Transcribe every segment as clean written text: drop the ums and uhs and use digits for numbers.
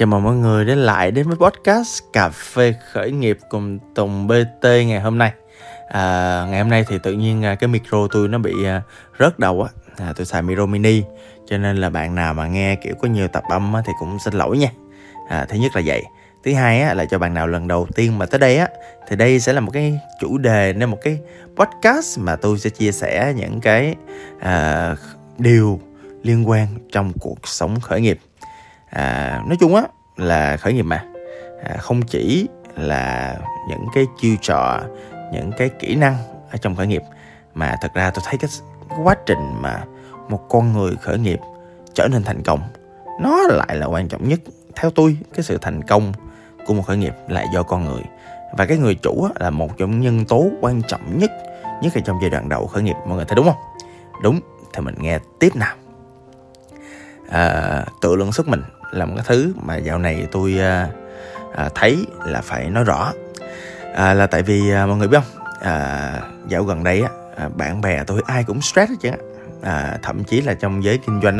Chào mừng mọi người đến lại đến với podcast Cà Phê Khởi Nghiệp cùng Tùng BT ngày hôm nay. Ngày hôm nay thì tự nhiên cái micro tôi nó bị rớt đầu á. Tôi xài micro mini cho nên là bạn nào mà nghe kiểu có nhiều tập âm á, thì cũng xin lỗi nha. Thứ nhất là vậy. Thứ hai á, là cho bạn nào lần đầu tiên mà tới đây á, thì đây sẽ là một cái chủ đề nên một cái podcast mà tôi sẽ chia sẻ những cái điều liên quan trong cuộc sống khởi nghiệp. Nói chung á là khởi nghiệp mà không chỉ là những cái chiêu trò, những cái kỹ năng ở trong khởi nghiệp, mà thật ra tôi thấy cái quá trình mà một con người khởi nghiệp trở nên thành công nó lại là quan trọng nhất. Theo tôi, cái sự thành công của một khởi nghiệp lại do con người, và cái người chủ á, là một trong những nhân tố quan trọng nhất, nhất là trong giai đoạn đầu khởi nghiệp. Mọi người thấy đúng không? Đúng, thì mình nghe tiếp nào. Tự lượng sức mình là một cái thứ mà dạo này tôi thấy là phải nói rõ, là tại vì mọi người biết không, dạo gần đây bạn bè tôi ai cũng stress hết chứ. Thậm chí là trong giới kinh doanh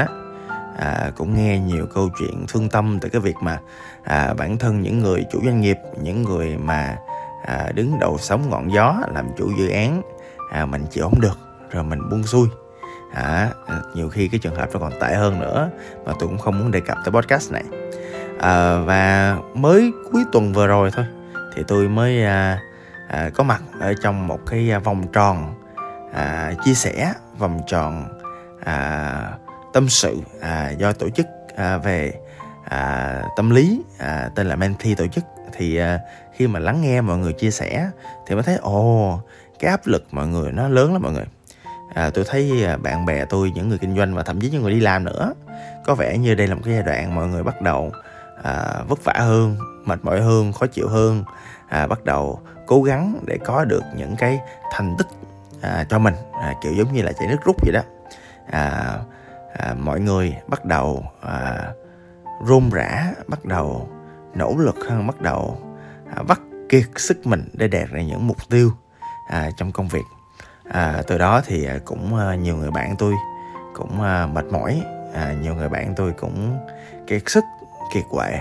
cũng nghe nhiều câu chuyện thương tâm từ cái việc mà bản thân những người chủ doanh nghiệp, những người mà đứng đầu sóng ngọn gió làm chủ dự án, mình chịu không được rồi mình buông xuôi. Nhiều khi cái trường hợp nó còn tệ hơn nữa mà tôi cũng không muốn đề cập tới podcast này. Và mới cuối tuần vừa rồi thôi thì tôi mới có mặt ở trong một cái vòng tròn chia sẻ, vòng tròn tâm sự do tổ chức về tâm lý tên là Mentee tổ chức. Thì khi mà lắng nghe mọi người chia sẻ thì mới thấy cái áp lực mọi người nó lớn lắm mọi người. Tôi thấy bạn bè tôi, những người kinh doanh và thậm chí những người đi làm nữa, có vẻ như đây là một cái giai đoạn mọi người bắt đầu vất vả hơn, mệt mỏi hơn, khó chịu hơn, bắt đầu cố gắng để có được những cái thành tích cho mình, kiểu giống như là chạy nước rút vậy đó. Mọi người bắt đầu run rã, bắt đầu nỗ lực hơn, bắt đầu vắt kiệt sức mình để đạt ra những mục tiêu trong công việc. Từ đó thì cũng nhiều người bạn tôi cũng mệt mỏi, nhiều người bạn tôi cũng kiệt sức, kiệt quệ,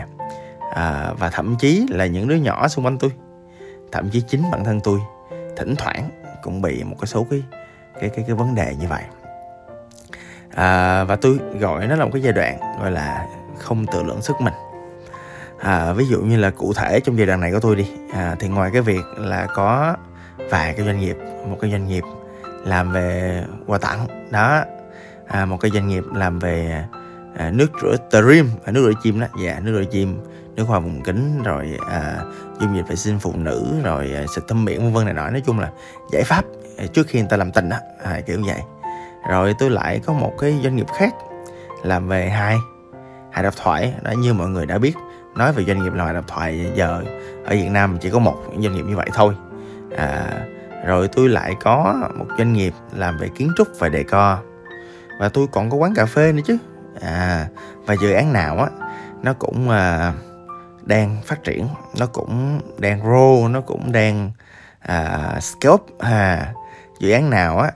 và thậm chí là những đứa nhỏ xung quanh tôi, thậm chí chính bản thân tôi thỉnh thoảng cũng bị một cái số cái vấn đề như vậy. Và tôi gọi nó là một cái giai đoạn gọi là không tự lượng sức mình. Ví dụ như là cụ thể trong giai đoạn này của tôi đi, thì ngoài cái việc là có vài cái doanh nghiệp, một cái doanh nghiệp làm về quà tặng đó, một cái doanh nghiệp làm về nước rửa trim, nước rửa chim đó, dạ nước rửa chim, nước hoa vùng kính, rồi dung dịch vệ sinh phụ nữ, rồi xịt thâm miệng vân vân này nọ. Nói chung là giải pháp trước khi người ta làm tình đó, kiểu vậy. Rồi tôi lại có một cái doanh nghiệp khác làm về hài độc thoại đó, như mọi người đã biết, nói về doanh nghiệp là hài độc thoại giờ ở Việt Nam chỉ có một doanh nghiệp như vậy thôi. Rồi tôi lại có một doanh nghiệp làm về kiến trúc và decor, và tôi còn có quán cà phê nữa chứ. Và dự án nào á nó cũng đang phát triển, nó cũng đang grow, nó cũng đang scale up. Dự án nào á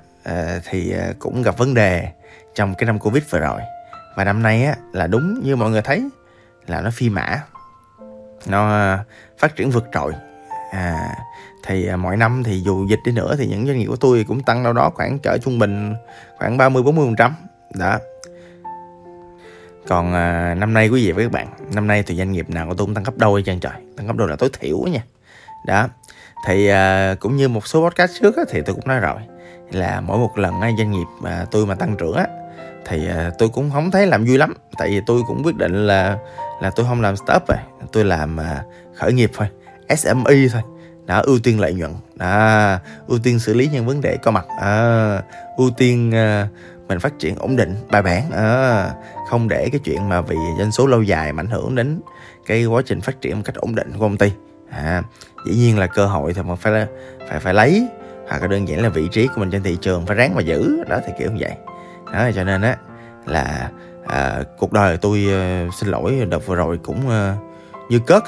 thì cũng gặp vấn đề trong cái năm Covid vừa rồi, và năm nay á là đúng như mọi người thấy là nó phi mã, nó phát triển vượt trội. Thì mỗi năm thì dù dịch đi nữa thì những doanh nghiệp của tôi cũng tăng đâu đó khoảng cỡ trung bình khoảng 30-40% đó. Còn năm nay quý vị và các bạn, năm nay thì doanh nghiệp nào của tôi cũng tăng gấp đôi trên trời, tăng gấp đôi là tối thiểu nha. Đó. Thì cũng như một số podcast trước thì tôi cũng nói rồi, là mỗi một lần doanh nghiệp tôi mà tăng trưởng thì tôi cũng không thấy làm vui lắm, tại vì tôi cũng quyết định là tôi không làm startup rồi, tôi làm khởi nghiệp thôi, SME thôi. Đó, ưu tiên lợi nhuận, ưu tiên xử lý những vấn đề có mặt, ưu tiên mình phát triển ổn định, bài bản, không để cái chuyện mà vì doanh số lâu dài mà ảnh hưởng đến cái quá trình phát triển một cách ổn định của công ty. Dĩ nhiên là cơ hội thì mình phải lấy, hoặc là đơn giản là vị trí của mình trên thị trường phải ráng mà giữ, đó thì kiểu như vậy. Đó, cho nên á là cuộc đời tôi xin lỗi đợt vừa rồi cũng như cớt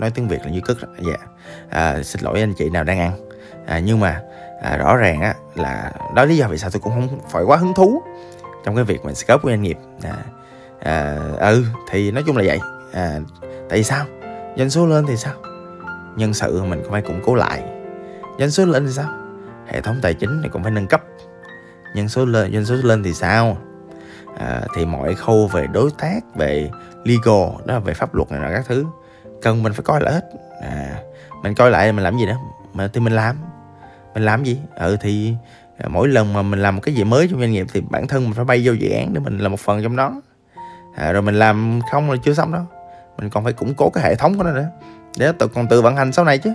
nói tiếng Việt là như cất. Xin lỗi anh chị nào đang ăn, nhưng mà rõ ràng á là đó lý do vì sao tôi cũng không phải quá hứng thú trong cái việc mình scale up của doanh nghiệp. Thì nói chung là vậy. Tại sao? Doanh số lên thì sao? Nhân sự mình cũng phải củng cố lại. Doanh số lên thì sao? Hệ thống tài chính thì cũng phải nâng cấp. Doanh số lên thì sao? Thì mọi khâu về đối tác, về legal, đó là về pháp luật này nọ các thứ, cần mình phải coi lại hết. Mình coi lại mình làm gì đó, thì mình làm gì? Thì mỗi lần mà mình làm một cái gì mới trong doanh nghiệp thì bản thân mình phải bay vô dự án để mình làm một phần trong đó. Rồi mình làm không là chưa xong đó, mình còn phải củng cố cái hệ thống của nó nữa để còn tự vận hành sau này chứ.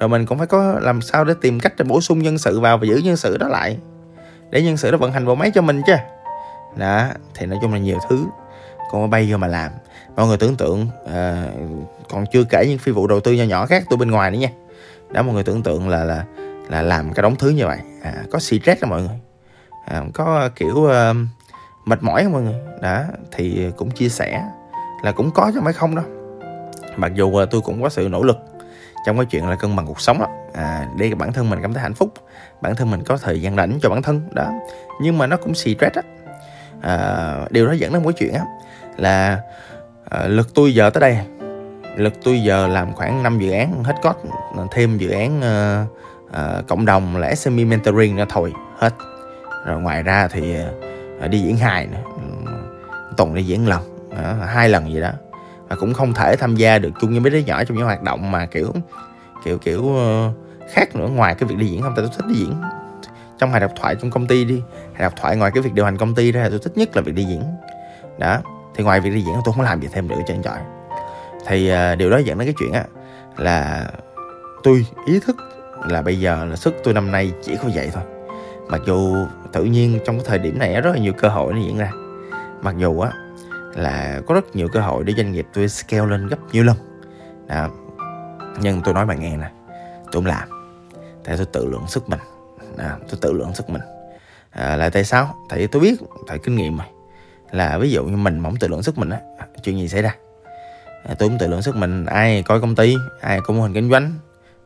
Rồi mình cũng phải có làm sao để tìm cách để bổ sung nhân sự vào và giữ nhân sự đó lại để nhân sự đó vận hành bộ máy cho mình chứ. Đó, thì nói chung là nhiều thứ còn bay vô mà làm. Mọi người tưởng tượng, còn chưa kể những phi vụ đầu tư nhỏ nhỏ khác tôi bên ngoài nữa nha. Đó, mọi người tưởng tượng là làm cái đống thứ như vậy, có stress không mọi người, có kiểu mệt mỏi không mọi người. Đó, thì cũng chia sẻ là cũng có chứ mấy không đó. Mặc dù tôi cũng có sự nỗ lực trong cái chuyện là cân bằng cuộc sống đó, để bản thân mình cảm thấy hạnh phúc, bản thân mình có thời gian rảnh cho bản thân đó, nhưng mà nó cũng stress á. Điều đó dẫn đến một chuyện á là lực tôi giờ tới đây, lực tôi giờ làm khoảng 5 dự án hết code, thêm dự án cộng đồng là SME mentoring nữa thôi hết. Rồi ngoài ra thì đi diễn hài nữa, tuần đi diễn lần, 2 lần gì đó, và cũng không thể tham gia được chung với mấy đứa nhỏ trong những hoạt động mà kiểu khác nữa. Ngoài cái việc đi diễn không, tôi thích đi diễn trong hài độc thoại trong công ty đi. Hài độc thoại ngoài cái việc điều hành công ty ra, tôi thích nhất là việc đi diễn. Đó, thì ngoài việc đi diễn tôi không làm gì thêm nữa cho anh trời. Thì điều đó dẫn đến cái chuyện á là tôi ý thức là bây giờ là sức tôi năm nay chỉ có vậy thôi. Mặc dù tự nhiên trong cái thời điểm này rất là nhiều cơ hội nó diễn ra. Mặc dù á là có rất nhiều cơ hội để doanh nghiệp tôi scale lên gấp nhiều lần. Đó. Nhưng tôi nói bạn nghe nè, tôi không làm. Tại tôi tự lượng sức mình. Là tại sao? Tại tôi biết, tại kinh nghiệm rồi, là ví dụ như mình mà không tự lượng sức mình á, chuyện gì xảy ra? Tôi không tự lượng sức mình, ai coi công ty, ai coi mô hình kinh doanh.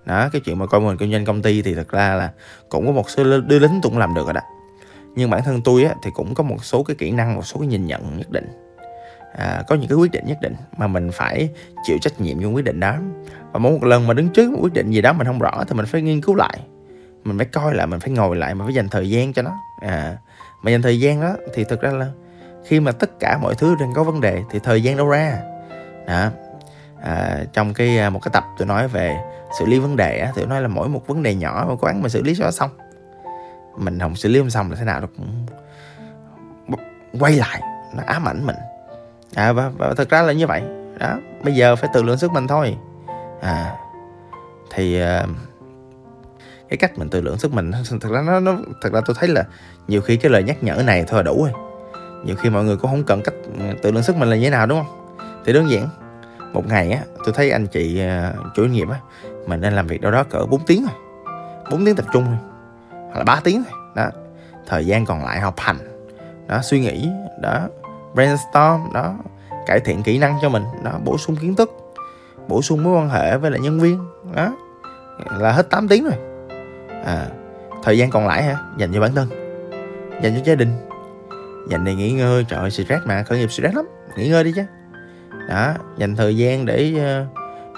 Đó, cái chuyện mà coi mô hình kinh doanh công ty thì thật ra là cũng có một số đứa lính tôi cũng làm được rồi đó. Nhưng bản thân tôi á, thì cũng có một số cái kỹ năng, một số cái nhìn nhận nhất định, có những cái quyết định nhất định mà mình phải chịu trách nhiệm với quyết định đó. Và mỗi một lần mà đứng trước một quyết định gì đó mình không rõ thì mình phải nghiên cứu lại, mình phải coi lại, mình phải ngồi lại, mình phải dành thời gian cho nó. Mà dành thời gian đó thì thực ra là khi mà tất cả mọi thứ đang có vấn đề thì thời gian đâu ra. Đó. Trong một cái tập tôi nói về xử lý vấn đề á, thì tôi nói là mỗi một vấn đề nhỏ mà cố gắng mình xử lý cho xong. Mình không xử lý không xong là thế nào nó cũng quay lại, nó ám ảnh mình. Và thực ra là như vậy. Đó, bây giờ phải tự lượng sức mình thôi. Cái cách mình tự lượng sức mình thật ra tôi thấy là nhiều khi cái lời nhắc nhở này thôi là đủ rồi. Nhiều khi mọi người cũng không cần cách tự lượng sức mình là như thế nào, đúng không? Thì đơn giản một ngày á, tôi thấy anh chị chủ doanh nghiệp á, mình nên làm việc đâu đó cỡ 4 tiếng rồi, 4 tiếng tập trung rồi, hoặc là 3 tiếng rồi đó. Thời gian còn lại học hành đó, suy nghĩ đó, brainstorm đó, cải thiện kỹ năng cho mình đó, bổ sung kiến thức, bổ sung mối quan hệ với lại nhân viên đó, là hết 8 tiếng rồi. Thời gian còn lại dành cho bản thân, dành cho gia đình, dành để nghỉ ngơi. Trời ơi, stress mà, khởi nghiệp stress lắm, nghỉ ngơi đi chứ. Đó, dành thời gian để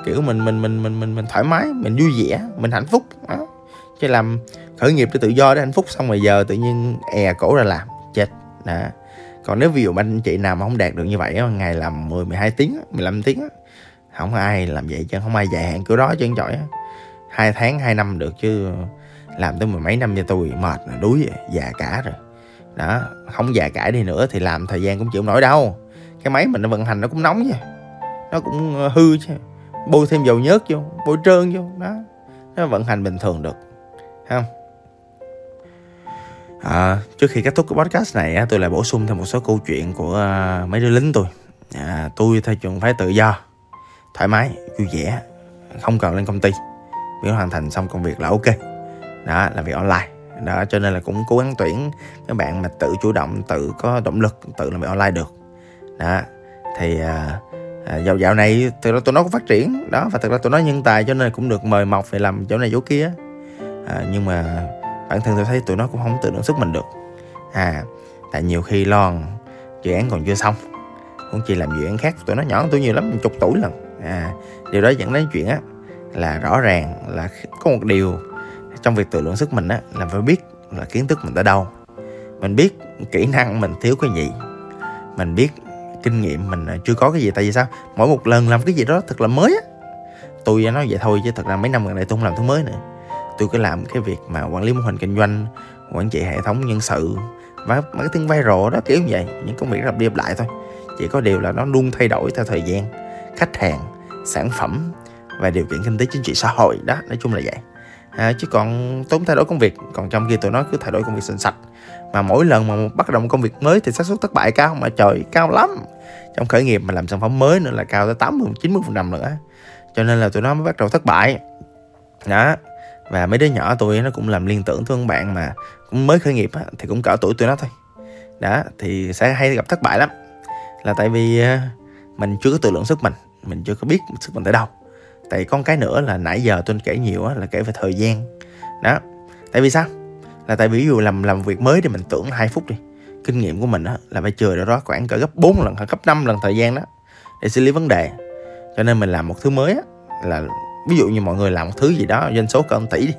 kiểu mình thoải mái, mình vui vẻ, mình hạnh phúc. Đó. Chứ làm khởi nghiệp để tự do, để hạnh phúc, xong rồi giờ tự nhiên cổ ra làm, chết. Đó. Còn nếu ví dụ anh chị nào mà không đạt được như vậy, ngày làm 10, 12 tiếng, 15 tiếng, không ai làm vậy chứ, không ai dài hạn kiểu đó chứ anh chọi. 2 tháng, 2 năm được chứ làm tới mười mấy năm cho tôi mệt, đuối, già cả rồi. Đó, không già cả đi nữa thì làm thời gian cũng chịu nổi đâu. Cái máy mình nó vận hành nó cũng nóng chứ, nó cũng hư chứ, bôi thêm dầu nhớt vô, bôi trơn vô đó, nó vận hành bình thường được, không? Trước khi kết thúc cái podcast này, tôi lại bổ sung thêm một số câu chuyện của mấy đứa lính tôi. Tôi theo chuẩn phải tự do, thoải mái, vui vẻ, không cần lên công ty, vì hoàn thành xong công việc là ok. Đó, làm việc online. Đó, cho nên là cũng cố gắng tuyển các bạn mà tự chủ động, tự có động lực, tự làm việc online được. Đó, thì dạo này tụi nó cũng phát triển. Đó, và thực ra tụi nó nhân tài cho nên cũng được mời mọc về làm chỗ này chỗ kia. Nhưng mà bản thân tôi thấy tụi nó cũng không tự lượng sức mình được. Tại nhiều khi lo dự án còn chưa xong, con chị làm chuyện khác, tụi nó nhỏ hơn tôi nhiều lắm, 10 tuổi lần. Điều đó dẫn đến chuyện á là rõ ràng là có một điều trong việc tự lượng sức mình á, là phải biết là kiến thức mình tới đâu, mình biết kỹ năng mình thiếu cái gì, mình biết kinh nghiệm mình chưa có cái gì. Tại vì sao mỗi một lần làm cái gì đó thật là mới á, tôi nói vậy thôi chứ thật ra mấy năm gần đây tôi không làm thứ mới nữa. Tôi cứ làm cái việc mà quản lý mô hình kinh doanh, quản trị hệ thống nhân sự và marketing viral đó, kiểu như vậy, những công việc lặp đi lặp lại thôi. Chỉ có điều là nó luôn thay đổi theo thời gian, khách hàng, sản phẩm và điều kiện kinh tế chính trị xã hội đó, nói chung là vậy. Chứ còn tôi không thay đổi công việc, còn trong kia tụi nó cứ thay đổi công việc sành sạch. Mà mỗi lần mà bắt đầu một công việc mới thì xác suất thất bại cao mà trời, cao lắm. Trong khởi nghiệp mà làm sản phẩm mới nữa là cao tới 80-90% nữa. Cho nên là tụi nó mới bắt đầu thất bại đó. Và mấy đứa nhỏ tụi nó cũng làm liên tưởng tới bạn mà cũng mới khởi nghiệp á, thì cũng cỡ tuổi tụi nó thôi đó, thì sẽ hay gặp thất bại lắm, là tại vì mình chưa có tự lượng sức mình, chưa có biết sức mình tới đâu. Tại con cái nữa là nãy giờ tôi kể nhiều á, là kể về thời gian đó. Tại vì sao? Là tại vì ví dụ làm việc mới thì mình tưởng 2 phút đi, kinh nghiệm của mình á là phải chừa đâu đó khoảng cỡ gấp 4 lần hoặc gấp 5 lần thời gian đó để xử lý vấn đề. Cho nên mình làm một thứ mới á, là ví dụ như mọi người làm một thứ gì đó doanh số cỡ 1 tỷ đi,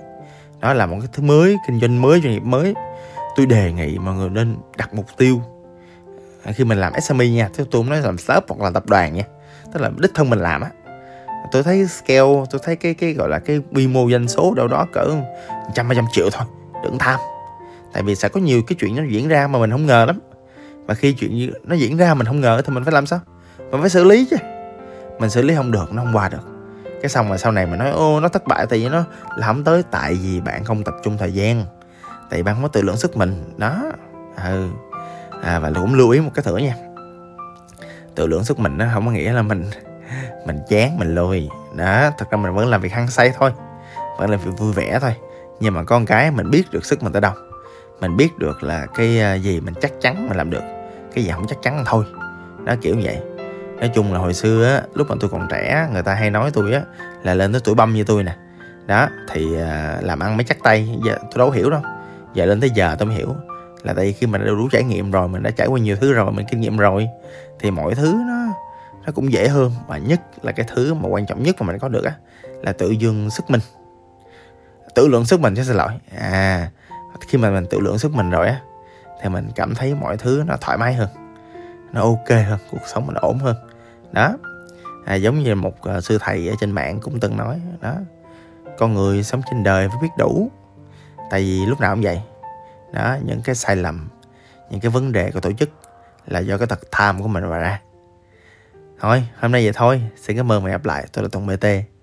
đó là một cái thứ mới, kinh doanh mới, doanh nghiệp mới. Tôi đề nghị mọi người nên đặt mục tiêu khi mình làm SME nha, tôi không nói làm startup hoặc là tập đoàn nha, tức là đích thân mình làm á. Tôi thấy scale, tôi thấy cái gọi là cái quy mô doanh số đâu đó cỡ 100-200 triệu thôi, đừng tham. Tại vì sẽ có nhiều cái chuyện nó diễn ra mà mình không ngờ lắm, mà khi chuyện nó diễn ra mình không ngờ thì mình phải làm sao? Mình phải xử lý chứ, mình xử lý không được, nó không qua được. Cái xong mà sau này mình nói ô nó thất bại tại vì nó là không tới, tại vì bạn không tập trung thời gian, tại vì bạn không có tự lượng sức mình đó. Và cũng lưu ý một cái thử nha, tự lượng sức mình nó không có nghĩa là mình chán mình lười đó. Thật ra mình vẫn làm việc hăng say thôi, vẫn làm việc vui vẻ thôi, nhưng mà con cái mình biết được sức mình tới đâu, mình biết được là cái gì mình chắc chắn mình làm được, cái gì không chắc chắn thôi đó, kiểu như vậy. Nói chung là hồi xưa á, lúc mà tôi còn trẻ, người ta hay nói tôi á là lên tới tuổi băm như tôi nè đó, thì làm ăn mới chắc tay. Giờ tôi đâu hiểu đâu, giờ lên tới giờ tôi mới hiểu, là tại vì khi mình đã đủ trải nghiệm rồi, mình đã trải qua nhiều thứ rồi, mình kinh nghiệm rồi, thì mọi thứ nó cũng dễ hơn. Và nhất là cái thứ mà quan trọng nhất mà mình có được á, là tự lượng sức mình. Khi mà mình tự lượng sức mình rồi á, thì mình cảm thấy mọi thứ nó thoải mái hơn, nó ok hơn, cuộc sống mình ổn hơn đó. Giống như một sư thầy ở trên mạng cũng từng nói đó, con người sống trên đời phải biết đủ, tại vì lúc nào cũng vậy đó. Những cái sai lầm, những cái vấn đề của tổ chức là do cái tật tham của mình mà ra thôi. Hôm nay vậy thôi, xin cảm ơn và hẹn gặp lại. Tôi là Tùng BT.